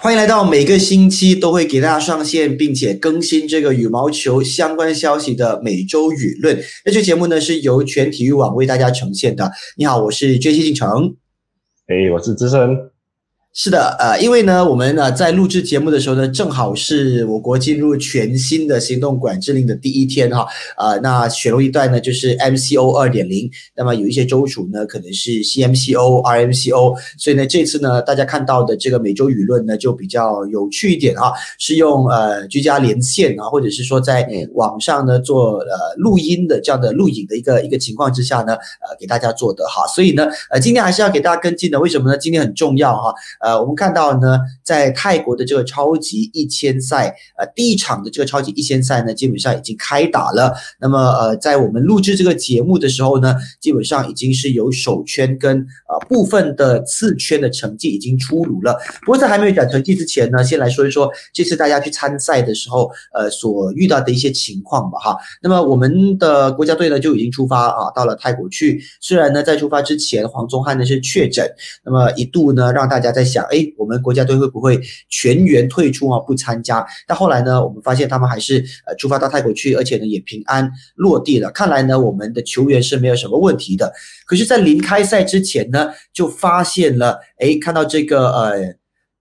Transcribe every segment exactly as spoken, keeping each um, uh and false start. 欢迎来到每个星期都会给大家上线并且更新这个羽毛球相关消息的每周舆论。这期节目呢是由全体育网为大家呈现的。你好，我是 J C 进城。诶，我是资深。是的，呃，因为呢，我们呢在录制节目的时候呢，正好是我国进入全新的行动管制令的第一天哈，啊、呃，那选入一段呢就是 M C O 二点零， 那么有一些州属呢可能是 C M C O、R M C O， 所以呢这次呢大家看到的这个每周舆论呢就比较有趣一点哈，是用呃居家连线啊，或者是说在网上呢做呃录音的这样的录影的一个一个情况之下呢，呃给大家做的哈，所以呢呃今天还是要给大家跟进的，为什么呢？今天很重要哈。呃呃，我们看到呢，在泰国的这个超级一千赛，呃，第一场的这个超级一千赛呢，基本上已经开打了。那么，呃，在我们录制这个节目的时候呢，基本上已经是有首圈跟呃部分的次圈的成绩已经出炉了。不过在还没有讲成绩之前呢，先来说一说这次大家去参赛的时候，呃，所遇到的一些情况吧，哈。那么我们的国家队呢就已经出发啊，到了泰国去。虽然呢在出发之前，黄宗汉呢是确诊，那么一度呢让大家在想。诶，我们国家队会不会全员退出啊？不参加？但后来呢，我们发现他们还是呃出发到泰国去，而且呢也平安落地了。看来呢，我们的球员是没有什么问题的。可是，在临开赛之前呢，就发现了，诶，看到这个呃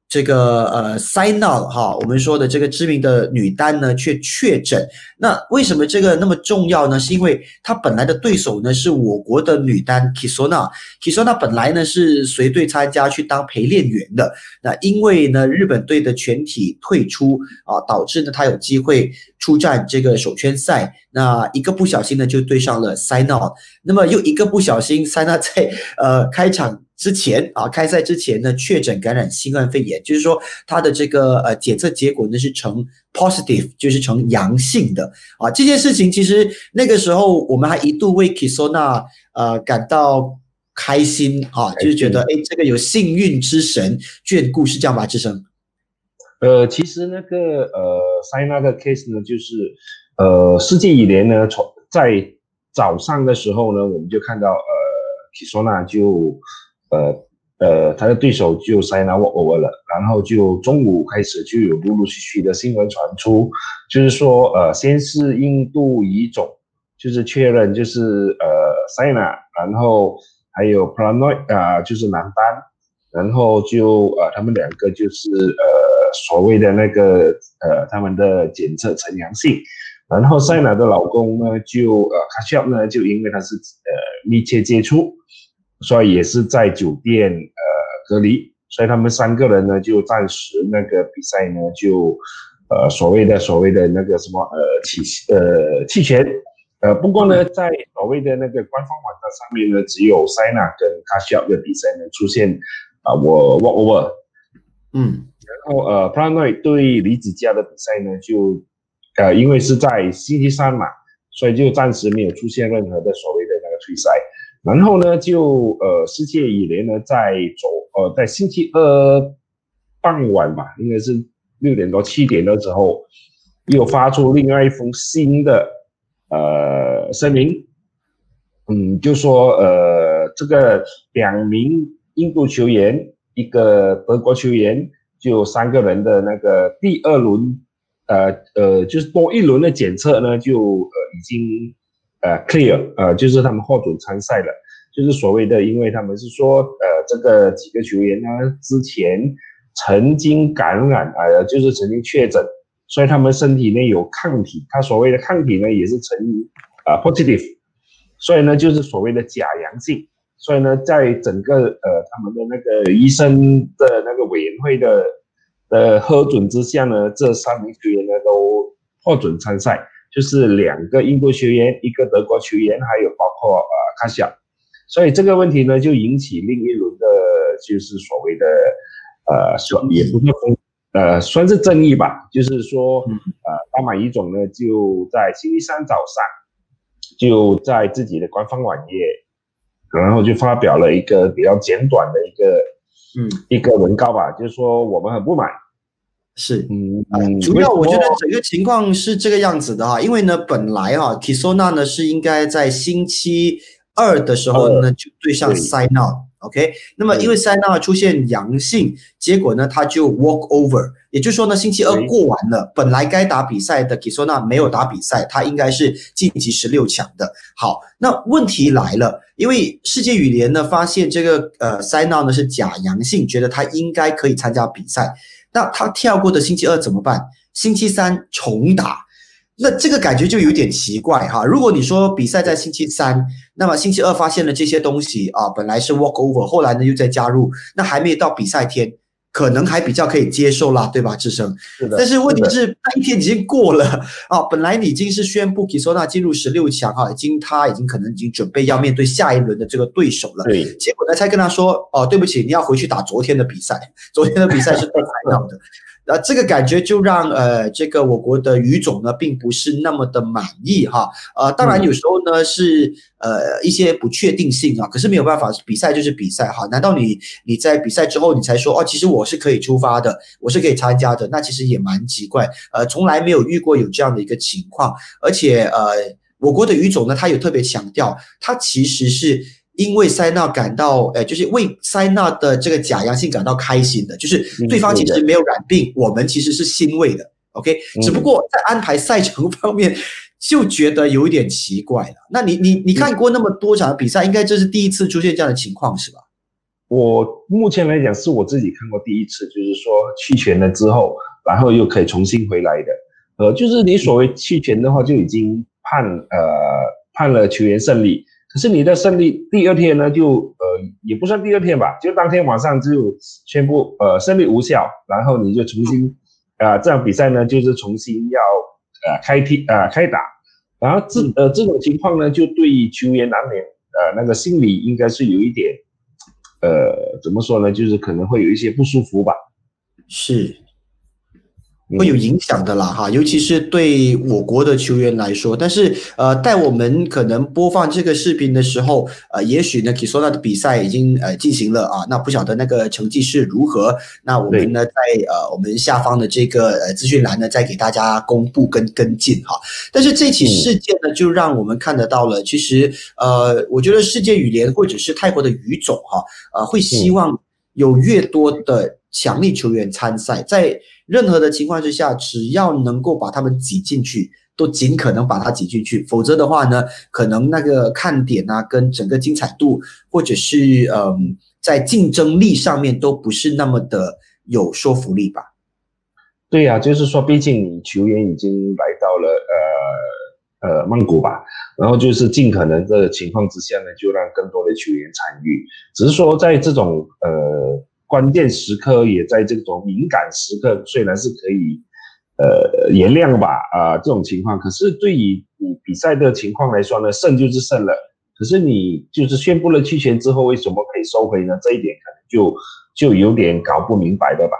这个呃 Saina 哈，我们说的这个知名的女单呢，却确诊。那为什么这个那么重要呢？是因为她本来的对手呢是我国的女单 Kisona。Kisona 本来呢是随队参加去当陪练员的。那因为呢日本队的全体退出啊，导致呢她有机会出战这个首圈赛。那一个不小心呢就对上了 Saina。那么又一个不小心 ，Saina 在呃开场。之前啊，开赛之前呢，确诊感染新冠肺炎，就是说他的这个呃检测结果呢是呈 positive， 就是呈阳性的啊。这件事情其实那个时候我们还一度为 Kisona 呃感到开心啊，就是觉得哎，这个有幸运之神眷顾是这样吧，之神。呃，其实那个呃 Saina 的 case 呢，就是呃世界羽联呢从在早上的时候呢，我们就看到呃 Kisona 就呃呃，他的对手就 Saina walk over 了，然后就中午开始就有陆陆续续的新闻传出，就是说呃，先是印度语种就是确认就是呃 Saina， 然后还有 Pranoy 啊、呃、就是男单，然后就呃他们两个就是呃所谓的那个呃他们的检测呈阳性，然后 Saina 的老公呢就呃 Kashyap 呢就因为他是呃密切接触。所以也是在酒店呃隔离，所以他们三个人呢就暂时那个比赛呢就呃所谓的所谓的那个什么呃弃呃弃权，呃不过呢在所谓的那个官方网站上面呢，只有 Saina 跟 Kashyap 的比赛呢出现啊、呃、我 walk over， 嗯，然后呃 Pranoy 对李梓嘉的比赛呢就呃因为是在星期三嘛，所以就暂时没有出现任何的所谓的那个退赛。然后呢，就呃，世界羽联呢，在昨呃，在星期二傍晚吧，应该是六点多七点的时候，又发出另外一封新的呃声明，嗯，就说呃，这个两名印度球员，一个德国球员，就三个人的那个第二轮，呃呃，就是多一轮的检测呢，就呃已经。呃 ，clear， 呃，就是他们获准参赛了，就是所谓的，因为他们是说，呃，这个几个球员呢之前曾经感染，呃，就是曾经确诊，所以他们身体内有抗体，他所谓的抗体呢也是呈呃 positive， 所以呢就是所谓的假阳性，所以呢在整个呃他们的那个医生的那个委员会的的核准之下呢，这三名球员呢都获准参赛。就是两个英国球员，一个德国球员，还有包括呃卡夏，所以这个问题呢就引起另一轮的，就是所谓的呃算也不是呃算是争议吧，就是说呃大马羽总呢就在星期三早上就在自己的官方网页，然后就发表了一个比较简短的一个嗯一个文告吧，就是说我们很不满。是，嗯，主要我觉得整个情况是这个样子的哈，因为呢，本来哈、啊、，Kisona 呢是应该在星期二的时候呢就对上 Saina。OK， 那么因为塞纳出现阳性，结果呢他就 walk over， 也就是说呢星期二过完了，本来该打比赛的 Kisona 没有打比赛，他应该是晋级十六强的。好，那问题来了，因为世界羽联呢发现这个呃塞纳呢是假阳性，觉得他应该可以参加比赛，那他跳过的星期二怎么办？星期三重打。 那这个感觉就有点奇怪哈。如果你说比赛在星期三，那么星期二发现了这些东西啊，本来是 walk over， 后来呢又再加入，那还没有到比赛天，可能还比较可以接受啦，对吧？智胜。是的。但是问题是那一天已经过了啊，本来你已经是宣布 Kisona 进入十六强哈，已经他已经可能已经准备要面对下一轮的这个对手了。对。结果呢才跟他说哦、啊，对不起，你要回去打昨天的比赛，昨天的比赛是被裁掉的。啊，这个感觉就让呃，这个我国的羽总呢，并不是那么的满意哈。呃，当然有时候呢是呃一些不确定性啊，可是没有办法，比赛就是比赛哈。难道你你在比赛之后你才说哦，其实我是可以出发的，我是可以参加的？那其实也蛮奇怪，呃，从来没有遇过有这样的一个情况。而且呃，我国的羽总呢，他有特别强调，他其实是。 因为塞纳感到，呃，就是为塞纳的这个假阳性感到开心的，就是对方其实没有染病，我们其实是欣慰的 ，OK。只不过在安排赛程方面，就觉得有一点奇怪了。那你你你看过那么多场比赛，应该这是第一次出现这样的情况，是吧？我目前来讲是我自己看过第一次，就是说弃权了之后，然后又可以重新回来的。呃，就是你所谓弃权的话，就已经判呃判了球员胜利。 可是你的胜利第二天呢，就呃也不算第二天吧，就当天晚上就宣布呃胜利无效，然后你就重新，啊、呃、这场比赛呢就是重新要呃开踢呃开打，然后这呃这种情况呢，就对球员难免呃那个心理应该是有一点，呃怎么说呢，就是可能会有一些不舒服吧，是。 会有影响的啦哈，尤其是对我国的球员来说。但是呃，在我们可能播放这个视频的时候，呃，也许呢 Kisona 的比赛已经呃进行了啊，那不晓得那个成绩是如何。那我们呢，在呃我们下方的这个呃资讯栏呢，再给大家公布跟跟进哈。但是这起事件呢，就让我们看得到了，其实呃，我觉得世界羽联或者是泰国的羽总哈，呃，会希望有越多的强力球员参赛，在。 任何的情况之下，只要能够把他们挤进去，都尽可能把它挤进去，否则的话呢，可能那个看点啊，跟整个精彩度，或者是嗯、呃，在竞争力上面都不是那么的有说服力吧。对呀、啊，就是说，毕竟你球员已经来到了呃呃曼谷吧，然后就是尽可能的情况之下呢，就让更多的球员参与，只是说在这种呃。 关键时刻也在这种敏感时刻，虽然是可以，呃，原谅吧，啊、呃，这种情况。可是对于你比赛的情况来说呢，胜就是胜了。可是你就是宣布了弃权之后，为什么可以收回呢？这一点可能就就有点搞不明白的吧。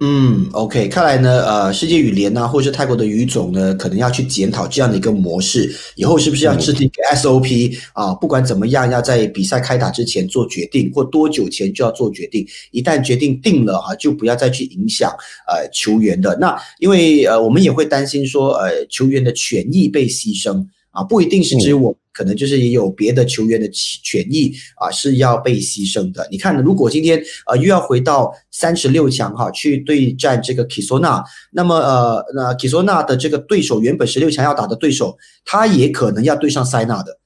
嗯 ，OK， 看来呢，呃，世界羽联呐、啊，或是泰国的羽总呢，可能要去检讨这样的一个模式，以后是不是要制定一个 S O P 啊？不管怎么样，要在比赛开打之前做决定，或多久前就要做决定。一旦决定定了哈、啊，就不要再去影响呃球员的。那因为呃，我们也会担心说，呃，球员的权益被牺牲啊，不一定是只有我。嗯 可能就是也有别的球员的权益啊是要被牺牲的。你看，如果今天呃又要回到三十六强哈、啊，去对战这个 Kisona， 那么呃那 Kisona 的这个对手原本十六强要打的对手，他也可能要对上塞纳的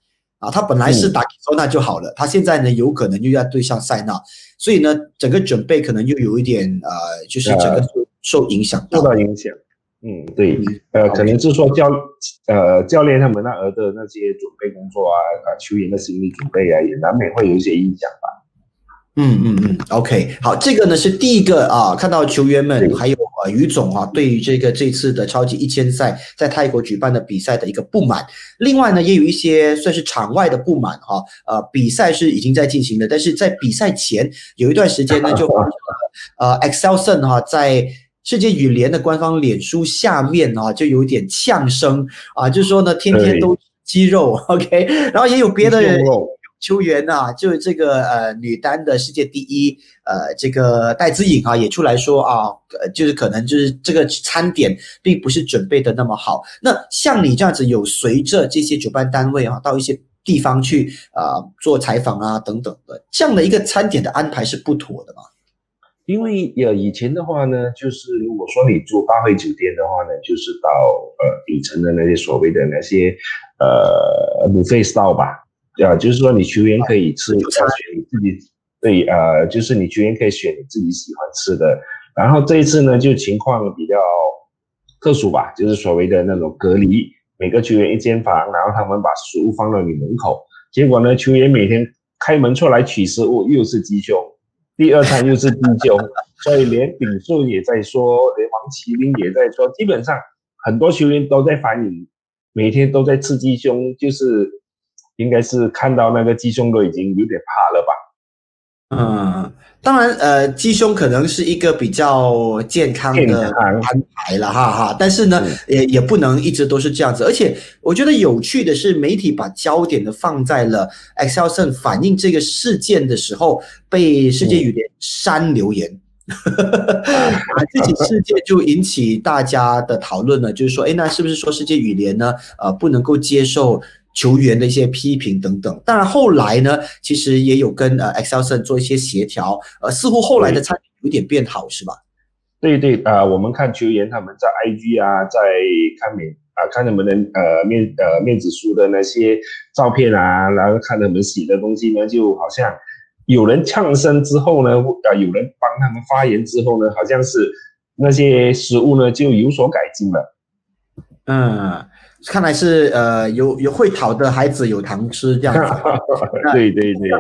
啊。他本来是打 Kisona 就好了，嗯、他现在呢有可能又要对上塞纳，所以呢整个准备可能又有一点呃，就是整个受影响到、呃、受到影响。 嗯，对，呃，可能是说教，呃，教练他们那儿的那些准备工作啊，啊，球员的心理准备啊，也难免会有一些影响吧。嗯嗯嗯 ，OK， 好，这个呢是第一个啊，看到球员们还有呃羽总啊，对于这个这次的超级一千赛在泰国举办的比赛的一个不满。另外呢，也有一些算是场外的不满哈、啊，呃，比赛是已经在进行的，但是在比赛前有一段时间呢，就发生了呃 Axelsen 哈、啊、在。 世界羽联的官方脸书下面啊，就有点呛声啊，就说呢，天天都肌肉 ，OK， 然后也有别的球员啊，就这个呃女单的世界第一，呃这个戴资颖啊也出来说啊，呃就是可能就是这个餐点并不是准备的那么好。那像你这样子有随着这些主办单位啊到一些地方去啊、呃、做采访啊等等的，这样的一个餐点的安排是不妥的嘛？因为呃以前的话呢，就是如果说你住大会酒店的话呢，就是到呃底层的那些所谓的那些呃 buffet style 吧，对吧？就是说你球员可以吃，啊、选你自己对呃，就是你球员可以选你自己喜欢吃的。然后这一次呢，就情况比较特殊吧，就是所谓的那种隔离，每个球员一间房，然后他们把食物放到你门口。结果呢，球员每天开门出来取食物，又是鸡胸。第二餐又是鸡胸，所以连顶数也在说，连王麒麟也在说，基本上很多球员都在反映，每天都在吃鸡胸，就是应该是看到那个鸡胸都已经有点怕了吧。嗯，当然，呃，鸡胸可能是一个比较健康的安排了，哈哈。但是呢，也也不能一直都是这样子。而且，我觉得有趣的是，媒体把焦点的放在了 Axelsen 反映这个事件的时候，被世界羽联删留言。嗯把自己事件就引起大家的讨论了，就是说，哎，那是不是说世界羽联呢？呃，不能够接受球员的一些批评等等。当然，后来呢，其实也有跟呃 Axelsen 做一些协调，呃，似乎后来的餐饮有点变好，是吧？对对啊、呃，我们看球员他们在 I G 啊，在看美啊、呃，看他们的呃面呃面子书的那些照片啊，然后看他们洗的东西呢，就好像。有人呛声之后呢，啊，有人帮他们发言之后呢，好像是那些食物呢就有所改进了。嗯，看来是呃有有会讨的孩子有糖吃这样子。对对对。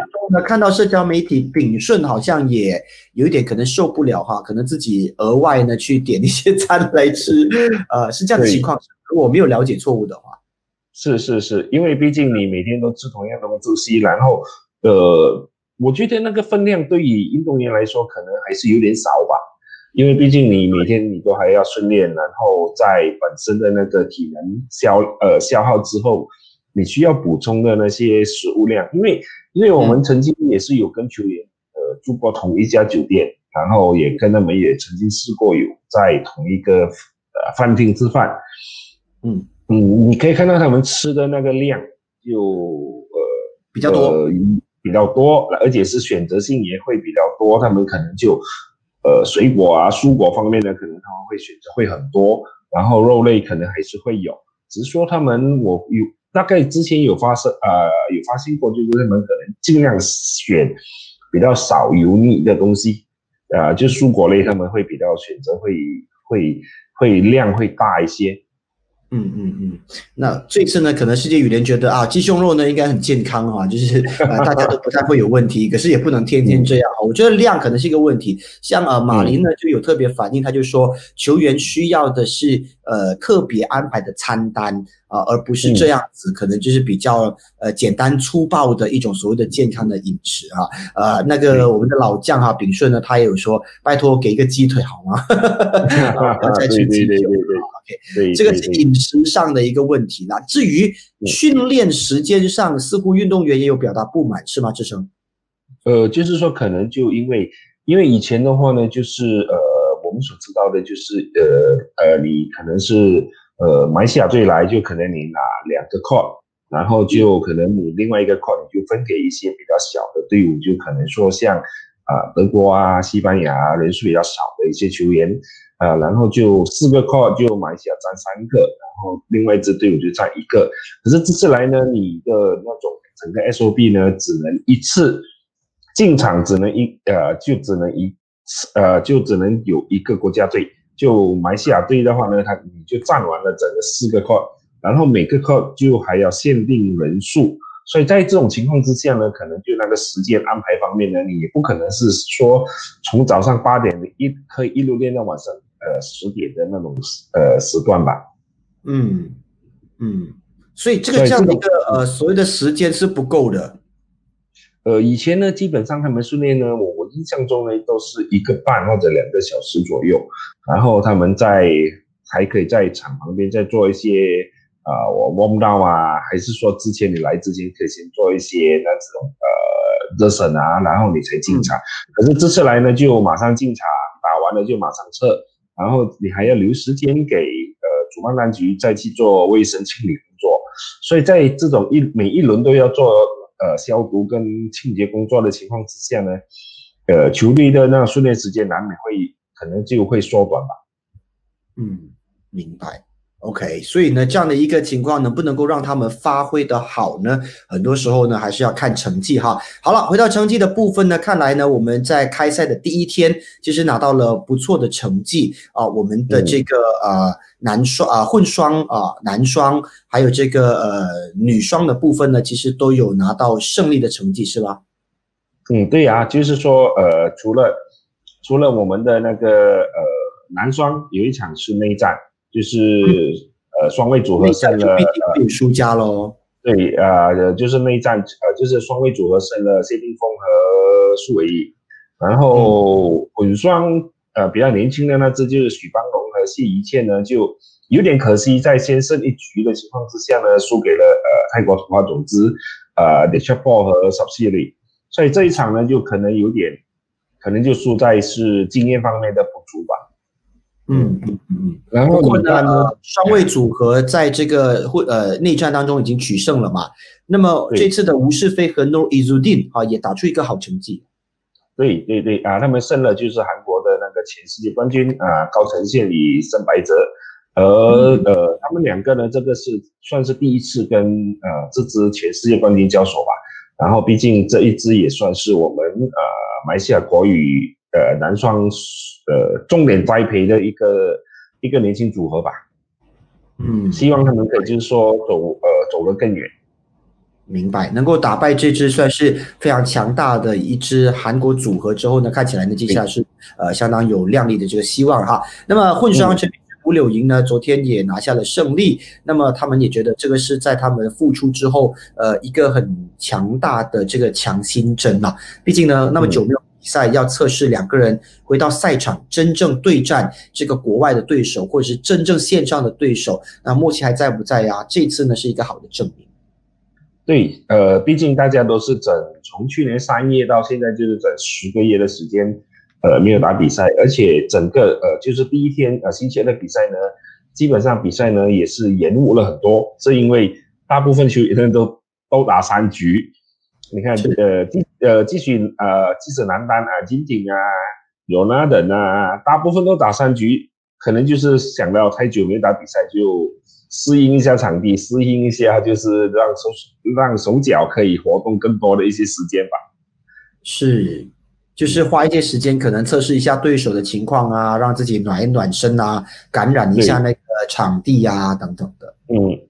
看到社交媒体秉顺好像也有一点可能受不了哈，可能自己额外呢去点一些餐来吃，呃，是这样的情况，如果我没有了解错误的话。是是是，因为毕竟你每天都吃同样的东西，然后呃。我觉得那个分量对于运动员来说可能还是有点少吧，因为毕竟你每天你都还要训练，然后在本身的那个体能消呃消耗之后，你需要补充的那些食物量，因为因为我们曾经也是有跟球员呃住过同一家酒店，然后也跟他们也曾经试过有在同一个呃饭厅吃饭，嗯嗯，你可以看到他们吃的那个量就呃比较多。呃比较多，而且是选择性也会比较多，他们可能就呃水果啊蔬果方面的可能他们会选择会很多，然后肉类可能还是会有，只是说他们我有大概之前有发生呃有发现过，就是他们可能尽量选比较少油腻的东西，呃就蔬果类他们会比较选择会会会量会大一些。嗯嗯嗯，那这次呢，可能世界羽联觉得啊，鸡胸肉呢应该很健康啊，就是、呃、大家都不太会有问题，可是也不能天天这样啊。我觉得量可能是一个问题，像呃马林呢就有特别反映，他就说球员需要的是呃特别安排的餐单啊、呃，而不是这样子，嗯、可能就是比较呃简单粗暴的一种所谓的健康的饮食啊。呃，那个我们的老将哈、啊、秉顺呢，他也有说，拜托给一个鸡腿好吗？不要再吃鸡腿。对，这个是饮食上的一个问题啦。至于训练时间上，似乎运动员也有表达不满，是吗？志成，呃，就是说可能就因为，因为以前的话呢，就是呃，我们所知道的就是呃呃，你可能是呃马来西亚队来，就可能你拿两个 court， 然后就可能你另外一个 court 你就分给一些比较小的队伍，就可能说像啊、呃、德国啊、西班牙、啊、人数比较少的一些球员。啊，然后就四个 call 就马来西亚占三个，然后另外一支队伍就占一个。可是这次来呢，你的那种整个 S O B 呢，只能一次进场，只能一呃，就只能一呃，就只能有一个国家队。就马来西亚队的话呢，他你就占完了整个四个 call， 然后每个 call 就还要限定人数。所以在这种情况之下呢，可能就那个时间安排方面呢，你也不可能是说从早上八点一可以一路练到晚上呃十点的那种呃时段吧。嗯嗯，所以这个这样的一个、这个、呃所谓的时间是不够的。呃，以前呢，基本上他们训练呢，我我印象中呢都是一个半或者两个小时左右，然后他们在还可以在场旁边再做一些。啊、呃，我 warm down 啊，还是说之前你来之前可以先做一些那种呃热身啊，然后你才进场。可是这次来呢，就马上进场，打完了就马上撤，然后你还要留时间给呃主办当局再去做卫生清理工作。所以在这种一每一轮都要做呃消毒跟清洁工作的情况之下呢，呃，球队的那训练时间难免会可能就会缩短吧。嗯，明白。 OK， 所以呢，这样的一个情况能不能够让他们发挥的好呢？很多时候呢，还是要看成绩哈。好了，回到成绩的部分呢，看来呢，我们在开赛的第一天，其实拿到了不错的成绩啊、呃。我们的这个呃男双啊、呃、混双啊、呃、男双，还有这个呃女双的部分呢，其实都有拿到胜利的成绩，是吧？嗯，对呀、啊，就是说呃，除了除了我们的那个呃男双有一场是内战。 就是、嗯、呃双位组合胜了，有输家喽。对，呃就是内战，呃就是双位组合胜了谢定峰和苏伟毅，然后混双、嗯、呃比较年轻的那只就是许邦龙和谢怡倩呢，就有点可惜，在先胜一局的情况之下呢，输给了呃泰国土豪种子呃 Dechapol 和 Sapsiree， 所以这一场呢就可能有点，可能就输在是经验方面的不足吧。 嗯嗯嗯，然后不过呢，呃、双位组合在这个呃内战当中已经取胜了嘛。那么这次的吴世飞和 No Izzuddin 啊，也打出一个好成绩。对对对啊，他们胜了就是韩国的那个前世界冠军啊高承宪与申白哲，而、呃嗯、呃他们两个呢，这个是算是第一次跟呃这支全世界冠军交手吧。然后毕竟这一支也算是我们呃马来西亚国语。 呃，男双呃重点栽培的一个一个年轻组合吧，嗯，希望他们可以就是说走呃走得更远，明白，能够打败这支算是非常强大的一支韩国组合之后呢，看起来呢接下来是呃相当有亮丽的这个希望哈。那么混双这边吴柳莹呢，昨天也拿下了胜利，那么他们也觉得这个是在他们复出之后呃一个很强大的这个强心针啦、啊，毕竟呢那么久没有、嗯。 比赛要测试两个人回到赛场真正对战这个国外的对手，或者是真正线上的对手，那默契还在不在呀？这次呢是一个好的证明。对，呃，毕竟大家都是整从去年三月到现在就是整十个月的时间，呃，没有打比赛，而且整个呃就是第一天呃星期二的比赛呢，基本上比赛呢也是延误了很多，是因为大部分球员都都打三局。 你看，呃，继呃继续呃，即使男单啊、金鼎啊、尤娜等啊，大部分都打三局，可能就是想到太久没打比赛，就适应一下场地，适应一下，就是让手让手脚可以活动更多的一些时间吧。是，就是花一些时间，可能测试一下对手的情况啊，让自己暖一暖身啊，感染一下那个场地啊，等等的。嗯。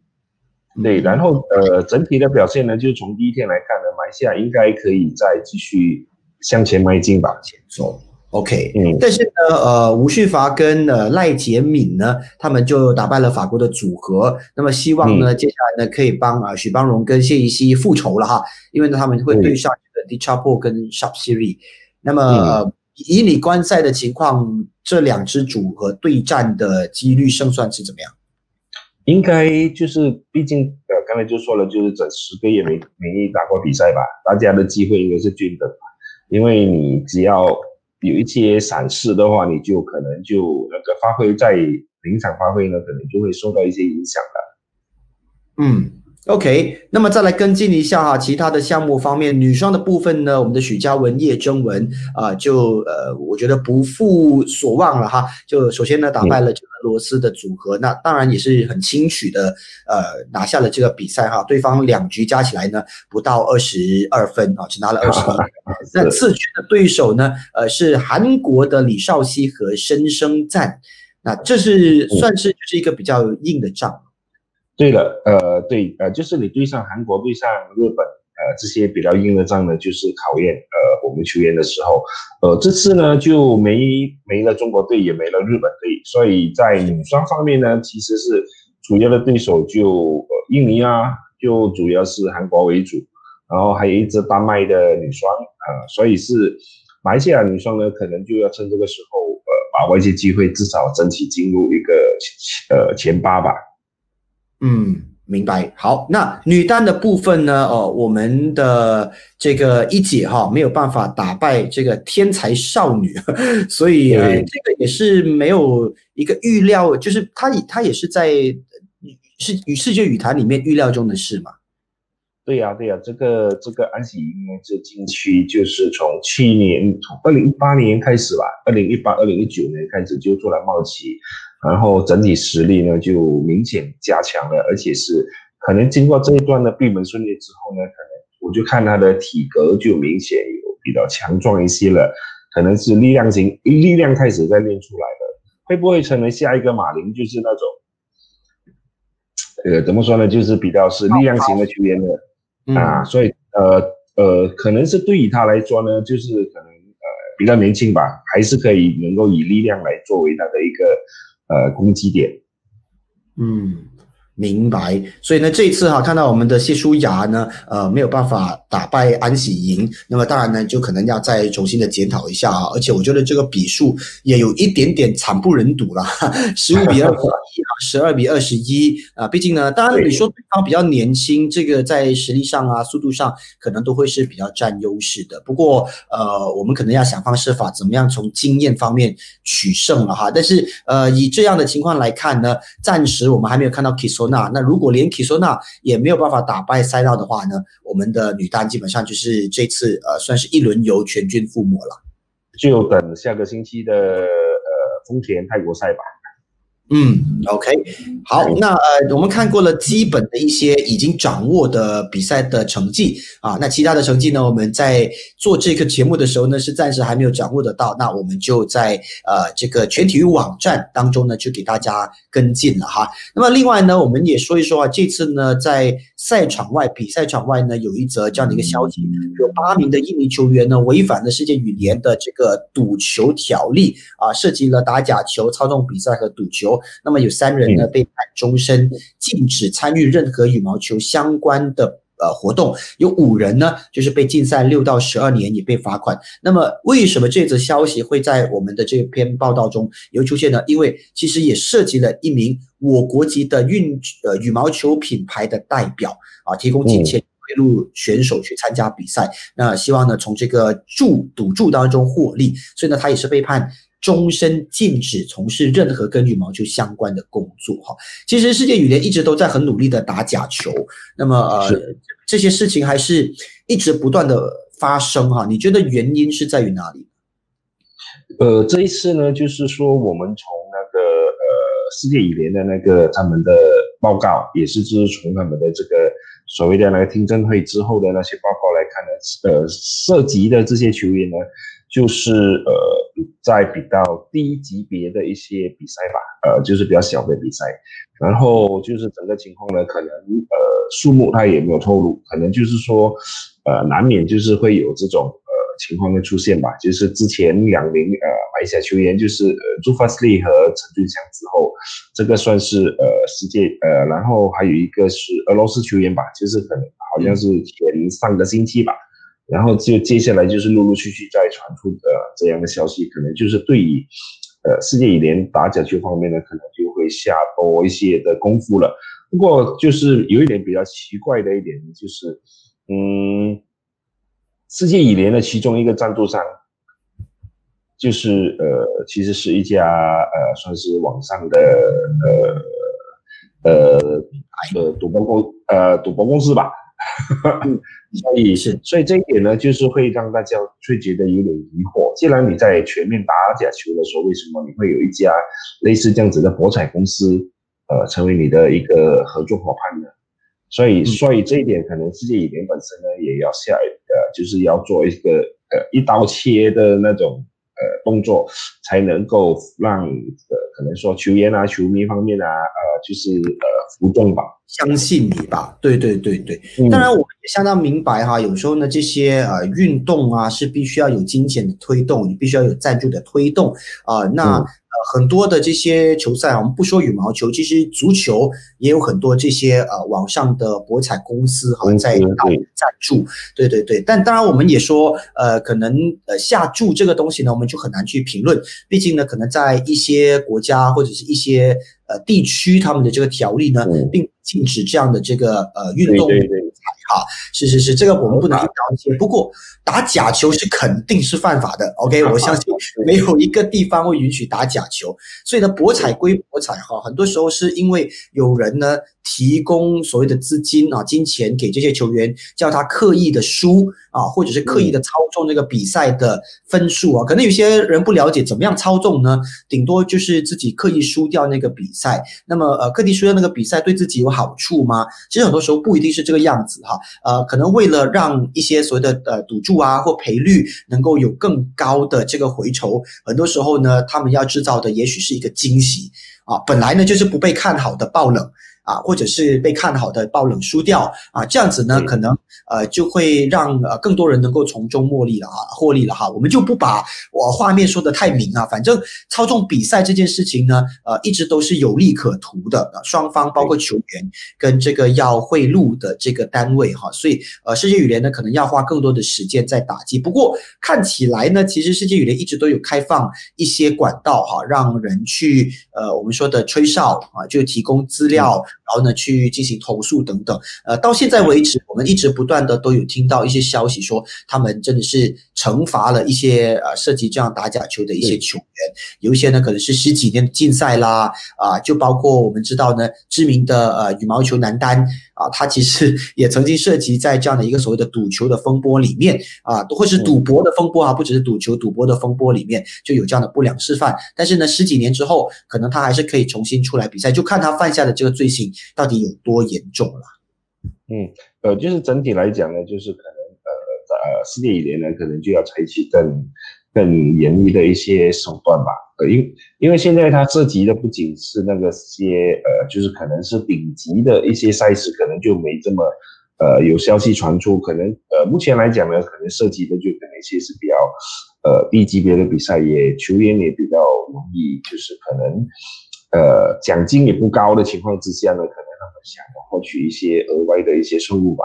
对，然后呃，整体的表现呢，就是从第一天来看呢，马来西亚应该可以再继续向前迈进吧，前走。OK， 嗯，但是呢，呃，吴旭华跟呃赖洁敏呢，他们就打败了法国的组合，那么希望呢，嗯、接下来呢可以帮啊、呃、许邦荣跟谢怡希复仇了哈，因为呢他们会对上这个 Dechapol 跟 Sapsiree， 那么、嗯呃、以你观赛的情况，这两支组合对战的几率胜算是怎么样？ 应该就是，毕竟呃，刚才就说了，就是整十个月没没打过比赛吧，大家的机会应该是均等吧。因为你只要有一些闪失的话，你就可能就那个发挥在临场发挥呢，可能就会受到一些影响的。嗯。 OK， 那么再来跟进一下哈，其他的项目方面，女双的部分呢，我们的许嘉文、叶征文啊、呃，就呃，我觉得不负所望了哈。就首先呢，打败了这个俄罗斯的组合，那当然也是很轻取的，呃，拿下了这个比赛哈。对方两局加起来呢，不到二十二分啊，只拿了二十一。那次局的对手呢，呃，是韩国的李少熙和申生赞，那这是算是就是一个比较硬的仗。 对了，呃，对，呃，就是你对上韩国、对上日本，呃，这些比较硬的仗呢，就是考验呃我们球员的时候，呃，这次呢就没没了中国队，也没了日本队，所以在女双方面呢，其实是主要的对手就、呃、印尼啊，就主要是韩国为主，然后还有一支丹麦的女双，呃，所以是马来西亚女双呢，可能就要趁这个时候，呃，把握一些机会，至少争取进入一个呃前八吧。 嗯，明白。好，那女单的部分呢？哦，我们的这个一姐哈、哦、没有办法打败这个天才少女，所以、呃、这个也是没有一个预料，就是她她也是在是与世界羽坛里面预料中的事嘛。对呀、啊、对呀、啊，这个这个安喜盈呢，这禁区就是从去年从二零一八年开始吧 ,二零一八、二零一九年开始就做了冒起，然后整体实力呢就明显加强了，而且是可能经过这一段的闭门训练之后呢，可能我就看他的体格就明显有比较强壮一些了，可能是力量型力量开始在练出来了，会不会成为下一个马林，就是那种呃怎么说呢，就是比较是力量型的球员的。嗯、啊，所以呃呃，可能是对于他来说呢，就是可能呃比较年轻吧，还是可以能够以力量来作为他的一个呃攻击点。嗯，明白。所以呢，这一次哈、啊，看到我们的谢书雅呢，呃，没有办法打败安喜盈，那么当然呢，就可能要再重新的检讨一下啊。而且我觉得这个比数也有一点点惨不忍睹了，十五比二。十二比二十一啊，毕竟呢，当然你说对方比较年轻，这个在实力上啊、速度上可能都会是比较占优势的。不过呃，我们可能要想方设法，怎么样从经验方面取胜了哈。但是呃，以这样的情况来看呢，暂时我们还没有看到 Kisona。那如果连 Kisona 也没有办法打败赛道的话呢，我们的女单基本上就是这次呃，算是一轮游全军覆没了。就等下个星期的呃丰田泰国赛吧。嗯 ，OK， 好，那呃，我们看过了基本的一些已经掌握的比赛的成绩啊，那其他的成绩呢，我们在做这个节目的时候呢，是暂时还没有掌握得到，那我们就在呃这个全体育网站当中呢，就给大家跟进了哈。那么另外呢，我们也说一说啊，这次呢，在赛场外、比赛场外呢，有一则这样的一个消息，有八名的印尼球员呢，违反了世界羽联的这个赌球条例啊，涉及了打假球、操纵比赛和赌球。那么有三人呢被判终身禁止参与任何羽毛球相关的呃活动，有五人呢就是被禁赛六到十二年，也被罚款。那么为什么这则消息会在我们的这篇报道中有出现呢？因为其实也涉及了一名我国籍的运呃羽毛球品牌的代表啊，提供金钱。嗯，贿赂选手去参加比赛，那希望呢从这个注赌注当中获利，所以呢他也是被判终身禁止从事任何跟羽毛球相关的工作哈。其实世界羽联一直都在很努力的打假球，那么呃这些事情还是一直不断的发生哈。你觉得原因是在于哪里？呃，这一次呢，就是说我们从那个呃世界羽联的那个他们的报告，也是就是从他们的这个。所谓的那个听证会之后的那些报告来看呢，呃，涉及的这些球员呢，就是呃，在比较低级别的一些比赛吧，呃，就是比较小的比赛，然后就是整个情况呢，可能呃，数目他也没有透露，可能就是说，呃，难免就是会有这种呃情况的出现吧，就是之前两名呃马来西亚球员就是呃朱法斯利和陈俊祥之后。这个算是呃世界呃，然后还有一个是俄罗斯球员吧，就是可能好像是前上个星期吧，然后就接下来就是陆陆续续再传出的这样的消息，可能就是对于呃世界羽联打假球方面呢，可能就会下多一些的功夫了。不过就是有一点比较奇怪的一点就是，嗯，世界羽联的其中一个赞助商。就是呃，其实是一家呃，算是网上的呃呃呃赌博公呃赌博公司吧，所以是所以这一点呢，就是会让大家会觉得有点疑惑。既然你在全面打假球的时候，为什么你会有一家类似这样子的博彩公司呃成为你的一个合作伙伴呢？所以所以这一点可能世界羽联本身呢也要下呃，就是要做一个呃一刀切的那种。呃，动作才能够让呃，可能说球员啊、球迷方面啊，呃，就是呃，服众吧，相信你吧，对对对对。嗯、当然，我也相当明白哈，有时候呢，这些呃运动啊，是必须要有金钱的推动，你必须要有赞助的推动啊、呃。那、嗯呃、很多的这些球赛，我们不说羽毛球，其实足球也有很多这些呃网上的博彩公司哈在赞助，对对对。但当然，我们也说呃，可能呃下注这个东西呢，我们。就很难去评论，毕竟呢，可能在一些国家或者是一些呃地区，他们的这个条例呢，并禁止这样的这个呃运动。对对对啊，是是是，这个我们不能去了解。不过打假球是肯定是犯法的 ，OK， 我相信没有一个地方会允许打假球。所以呢，博彩归博彩哈，很多时候是因为有人呢提供所谓的资金啊、金钱给这些球员，叫他刻意的输啊，或者是刻意的操纵这个比赛的分数啊。可能有些人不了解怎么样操纵呢，顶多就是自己刻意输掉那个比赛。那么呃，刻意输掉那个比赛对自己有好处吗？其实很多时候不一定是这个样子哈，呃，可能为了让一些所谓的呃赌注啊或赔率能够有更高的这个回酬，很多时候呢，他们要制造的也许是一个惊喜啊，本来呢就是不被看好的爆冷啊，或者是被看好的爆冷输掉啊，这样子呢，可能呃就会让呃更多人能够从中获利了啊，获利了哈。我们就不把我画面说的太明啊，反正操纵比赛这件事情呢，呃一直都是有利可图的，啊、双方包括球员跟这个要贿赂的这个单位哈，啊，所以呃世界羽联呢可能要花更多的时间在打击。不过看起来呢，其实世界羽联一直都有开放一些管道哈，啊，让人去呃我们说的吹哨啊，就提供资料。嗯，然后呢，去进行投诉等等。呃，到现在为止，我们一直不断的都有听到一些消息说，他们真的是惩罚了一些呃涉及这样打假球的一些球员，有一些呢可能是十几年的禁赛啦，啊、呃，就包括我们知道呢，知名的呃羽毛球男单啊，呃，他其实也曾经涉及在这样的一个所谓的赌球的风波里面啊，都、呃、或是赌博的风波啊，不只是赌球，赌博的风波里面就有这样的不良示范。但是呢，十几年之后，可能他还是可以重新出来比赛，就看他犯下的这个罪行到底有多严重了？嗯，呃，就是整体来讲呢，就是可能呃呃，世界羽联呢可能就要采取更更严厉的一些手段吧。呃，因因为现在它涉及的不仅是那个些呃，就是可能是顶级的一些赛事，可能就没这么呃有消息传出，可能呃目前来讲呢，可能涉及的就可能一些是比较呃低级别的比赛也，也球员也比较容易，就是可能。呃，奖金也不高的情况之下呢，可能他们想要获取一些额外的一些收入吧。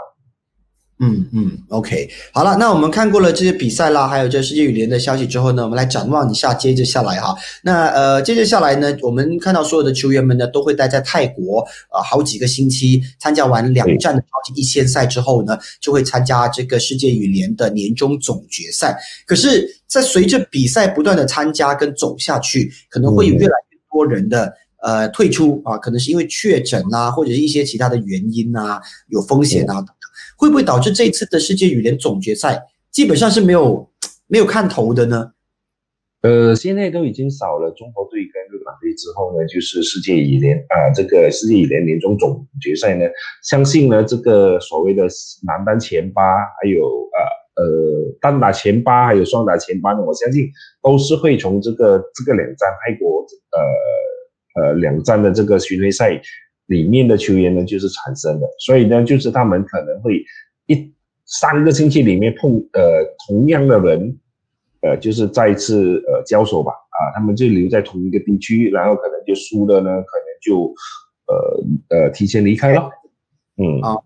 嗯嗯 ，OK， 好了，那我们看过了这些比赛啦，还有这世界羽联的消息之后呢，我们来展望一下，接着下来哈。那呃，接着下来呢，我们看到所有的球员们呢，都会待在泰国呃好几个星期，参加完两站的超级一线赛之后呢，就会参加这个世界羽联的年终总决赛。可是，在随着比赛不断的参加跟走下去，可能会有越来越多人的。呃，退出啊，可能是因为确诊啊，或者是一些其他的原因啊，有风险啊，会不会导致这次的世界羽联总决赛基本上是没有没有看头的呢？呃，现在都已经少了中国队跟日本队之后呢，就是世界羽联啊，这个世界羽联年终总决赛呢，相信呢这个所谓的男单前八，还有啊。呃呃，单打前八还有双打前八呢，我相信都是会从这个这个两站泰国呃呃两站的这个巡回赛里面的球员呢，就是产生的，所以呢，就是他们可能会一三个星期里面碰呃同样的人，呃，就是再次呃交手吧，啊，他们就留在同一个地区，然后可能就输了呢，可能就呃呃提前离开了，嗯啊。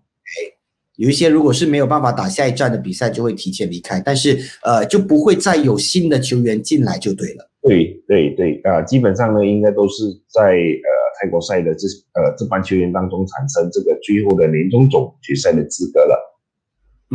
有一些如果是没有办法打下一站的比赛，就会提前离开，但是呃就不会再有新的球员进来就对了。对对对，啊、呃，基本上呢应该都是在呃泰国赛的这呃这班球员当中产生这个最后的年终总决赛的资格了。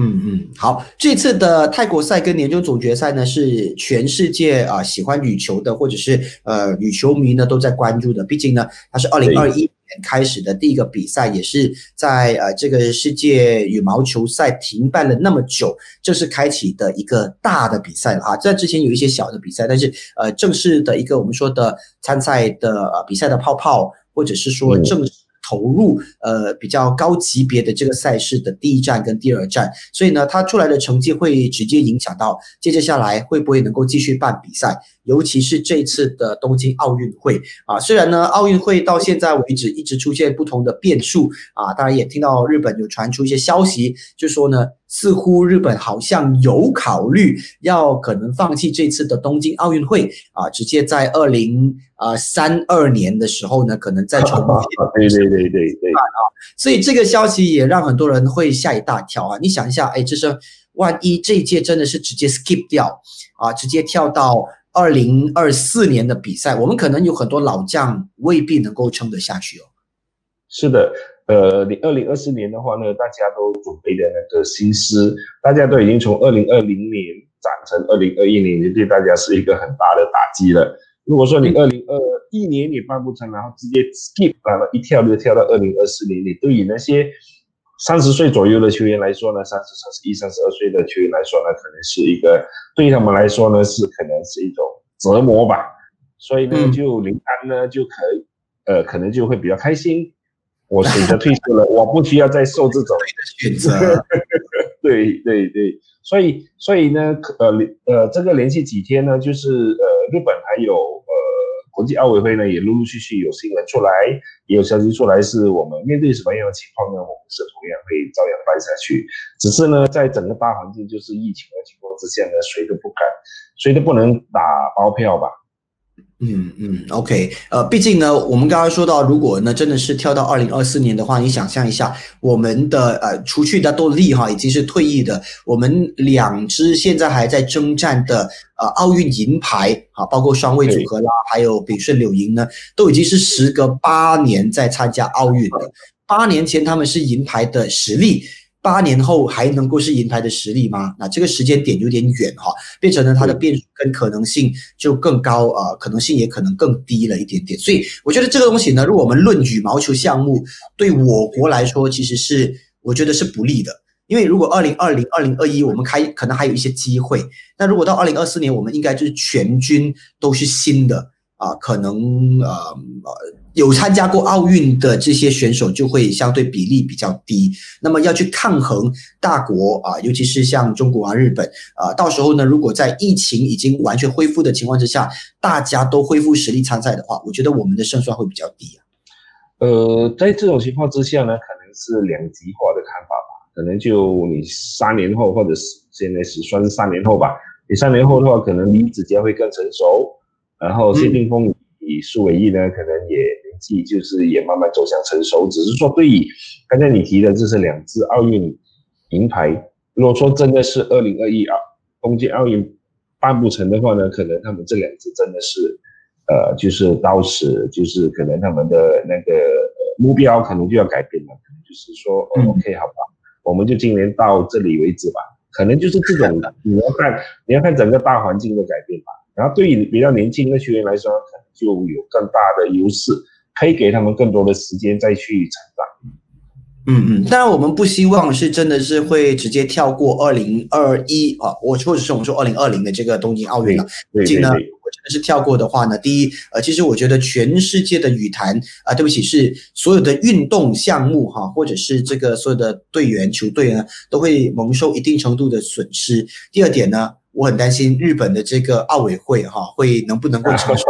嗯嗯，好，这次的泰国赛跟年终总决赛呢，是全世界啊、呃、喜欢羽球的或者是呃羽球迷呢都在关注的，毕竟呢它是二零二一年开始的第一个比赛，也是在呃这个世界羽毛球赛停办了那么久，正式开启的一个大的比赛了啊。在之前有一些小的比赛，但是呃正式的一个我们说的参赛的、呃、比赛的泡泡，或者是说正式。嗯投入呃比较高级别的这个赛事的第一站跟第二站，所以呢，它出来的成绩会直接影响到接着下来会不会能够继续办比赛，尤其是这次的东京奥运会啊。虽然呢，奥运会到现在为止一直出现不同的变数啊，当然也听到日本有传出一些消息，就说呢，似乎日本好像有考虑要可能放弃这次的东京奥运会啊，直接在二零啊三二年的时候呢，可能再重新对对对对对啊，所以这个消息也让很多人会吓一大跳啊！你想一下，哎，这是万一这一届真的是直接 skip 掉啊，直接跳到二零二四年的比赛，我们可能有很多老将未必能够撑得下去哦。是的。呃，你二零二四年的话呢，大家都准备的那个心思，大家都已经从二零二零年涨成二零二一年，就对大家是一个很大的打击了。如果说你二零二一年你办不成，然后直接 skip 了一跳就跳到二零二四年，你对于那些三十岁左右的球员来说呢 ,三十、三十一、三十二 岁的球员来说呢，可能是一个对他们来说呢是可能是一种折磨吧。所以呢就林安呢就可以呃可能就会比较开心。我选择退休了，我不需要再受这种选择。对对对。所以所以呢呃呃这个连续几天呢，就是呃日本还有呃国际奥委会呢也陆陆续续有新闻出来，也有消息出来，是我们面对什么样的情况呢，我们是同样会照样办下去。只是呢在整个大环境就是疫情的情况之下呢，谁都不敢谁都不能打包票吧。嗯嗯 ，OK， 呃，毕竟呢，我们刚刚说到，如果呢真的是跳到二零二四年的话，你想象一下，我们的呃，除去的多利哈已经是退役的，我们两支现在还在征战的呃奥运银牌啊，包括双位组合啦，还有比顺柳莹呢，都已经是时隔八年在参加奥运了。八年前他们是银牌的实力。八年后还能够是银牌的实力吗？那这个时间点有点远哈，变成了它的变数跟可能性就更高啊、呃，可能性也可能更低了一点点。所以我觉得这个东西呢，如果我们论羽毛球项目，对我国来说其实是我觉得是不利的，因为如果二零二零、二零二一我们开可能还有一些机会，那如果到二零二四年，我们应该就是全军都是新的啊、呃，可能呃。呃有参加过奥运的这些选手就会相对比例比较低，那么要去抗衡大国啊，尤其是像中国啊、日本啊，到时候呢，如果在疫情已经完全恢复的情况之下，大家都恢复实力参赛的话，我觉得我们的胜算会比较低啊。呃，在这种情况之下呢，可能是两极化的看法吧，可能就你三年后或者是现在是算是三年后吧，你三年后的话，可能李子嘉会更成熟，然后谢定峰与苏伟毅呢，可能也。就是也慢慢走向成熟，只是说对于刚才你提的，这是两支奥运银牌。如果说真的是二零二一啊东京奥运办不成的话呢，可能他们这两支真的是，呃，就是到时就是可能他们的那个目标可能就要改变了，就是说、哦、OK 好吧，我们就今年到这里为止吧。可能就是这种，你要看你要看整个大环境的改变吧。然后对于比较年轻的球员来说，可能就有更大的优势。可以给他们更多的时间再去成长。嗯嗯，当然我们不希望是真的是会直接跳过二零二一啊，我或者是我们说二零二零的这个东京奥运了。毕竟呢，如果真的是跳过的话呢，第一，呃，其实我觉得全世界的羽坛啊、呃，对不起，是所有的运动项目哈、啊，或者是这个所有的队员、球队呢，都会蒙受一定程度的损失。第二点呢。我很担心日本的这个奥委会哈、啊、会能不能够承受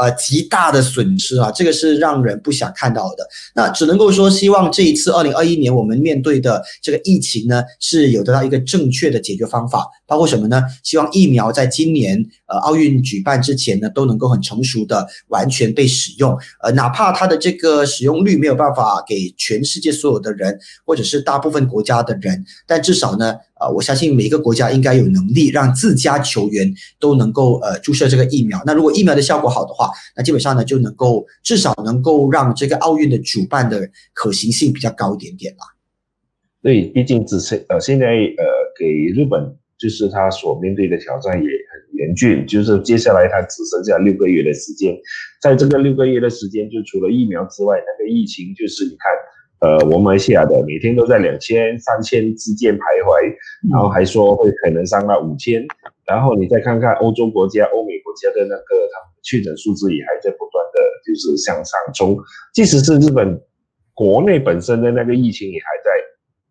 呃极大的损失啊，这个是让人不想看到的。那只能够说，希望这一次二零二一年我们面对的这个疫情呢，是有得到一个正确的解决方法，包括什么呢？希望疫苗在今年呃奥运举办之前呢，都能够很成熟的完全被使用，呃哪怕它的这个使用率没有办法给全世界所有的人或者是大部分国家的人，但至少呢。呃我相信每个国家应该有能力让自家球员都能够呃注射这个疫苗。那如果疫苗的效果好的话，那基本上呢就能够至少能够让这个奥运的主办的可行性比较高一点点啦。对，毕竟只是呃现在呃给日本就是他所面对的挑战也很严峻，就是接下来他只剩下六个月的时间，在这个六个月的时间，就除了疫苗之外，那个疫情就是你看。呃，我们马来西亚的每天都在两千、三千之间徘徊，然后还说会可能上到五千，然后你再看看欧洲国家、欧美国家的那个他们确诊数字也还在不断的就是向上冲，即使是日本国内本身的那个疫情也还在，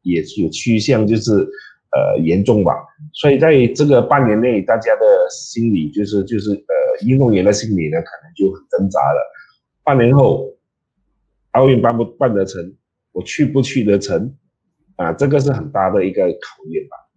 也有趋向就是呃严重吧，所以在这个半年内，大家的心理就是就是呃运动员的心理呢，可能就很挣扎了。半年后，奥运办不办得成？我去不去得成啊，这个是很大的一个考验吧。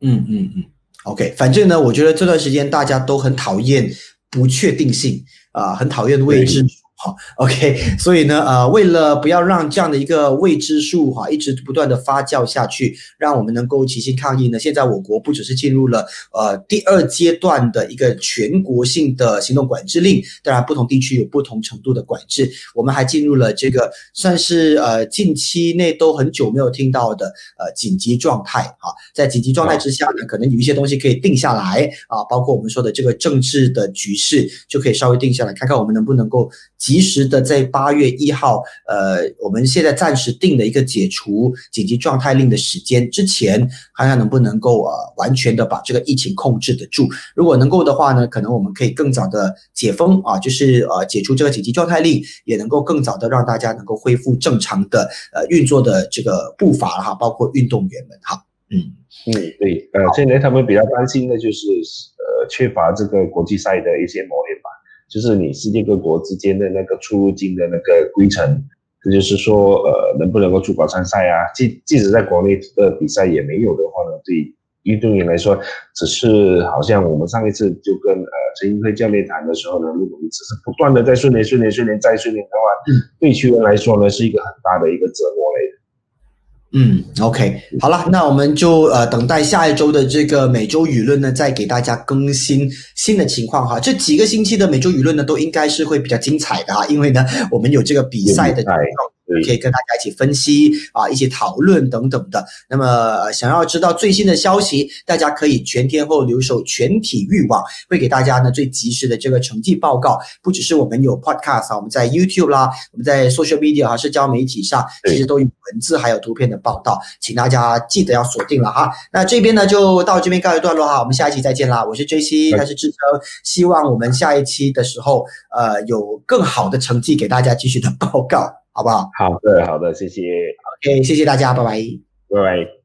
嗯嗯嗯 ，OK， 反正呢，我觉得这段时间大家都很讨厌不确定性啊、呃，很讨厌未知好 ，OK， 所以呢，呃，为了不要让这样的一个未知数哈、啊、一直不断的发酵下去，让我们能够齐心抗疫呢，现在我国不只是进入了呃第二阶段的一个全国性的行动管制令，当然不同地区有不同程度的管制，我们还进入了这个算是呃近期内都很久没有听到的呃紧急状态啊，在紧急状态之下呢，可能有一些东西可以定下来啊，包括我们说的这个政治的局势就可以稍微定下来，看看我们能不能够及时的在八月一号，呃，我们现在暂时定的一个解除紧急状态令的时间之前，看看能不能够呃完全的把这个疫情控制得住。如果能够的话呢，可能我们可以更早的解封啊，就是呃解除这个紧急状态令，也能够更早的让大家能够恢复正常的呃运作的这个步伐哈，包括运动员们哈。嗯嗯，对，呃，现在他们比较担心的就是呃缺乏这个国际赛的一些磨练吧。就是你世界各国之间的那个出入境的那个规程，这就是说，呃，能不能够出国参赛啊？即即使在国内的比赛也没有的话呢，对运动员来说，只是好像我们上一次就跟呃陈英辉教练谈的时候呢，如果你只是不断的在训练、训练、训练、再训练的话，嗯、对球员来说呢，是一个很大的一个折磨来的。嗯 ，OK， 好了，那我们就呃等待下一周的这个每周舆论呢，再给大家更新新的情况哈。这几个星期的每周舆论呢，都应该是会比较精彩的哈，因为呢，我们有这个比赛的情况。可以跟大家一起分析啊，一起讨论等等的。那么、呃、想要知道最新的消息，大家可以全天候留守全体育网，会给大家呢最及时的这个成绩报告。不只是我们有 podcast 啊，我们在 YouTube 啦，我们在 social media 啊，社交媒体上其实都有文字还有图片的报道，请大家记得要锁定了哈。那这边呢就到这边告一段落哈，我们下一期再见啦。我是 J C， 他是志成，希望我们下一期的时候，呃，有更好的成绩给大家继续的报告。好不好？好的，好的，谢谢。OK， 谢谢大家，拜拜，拜拜。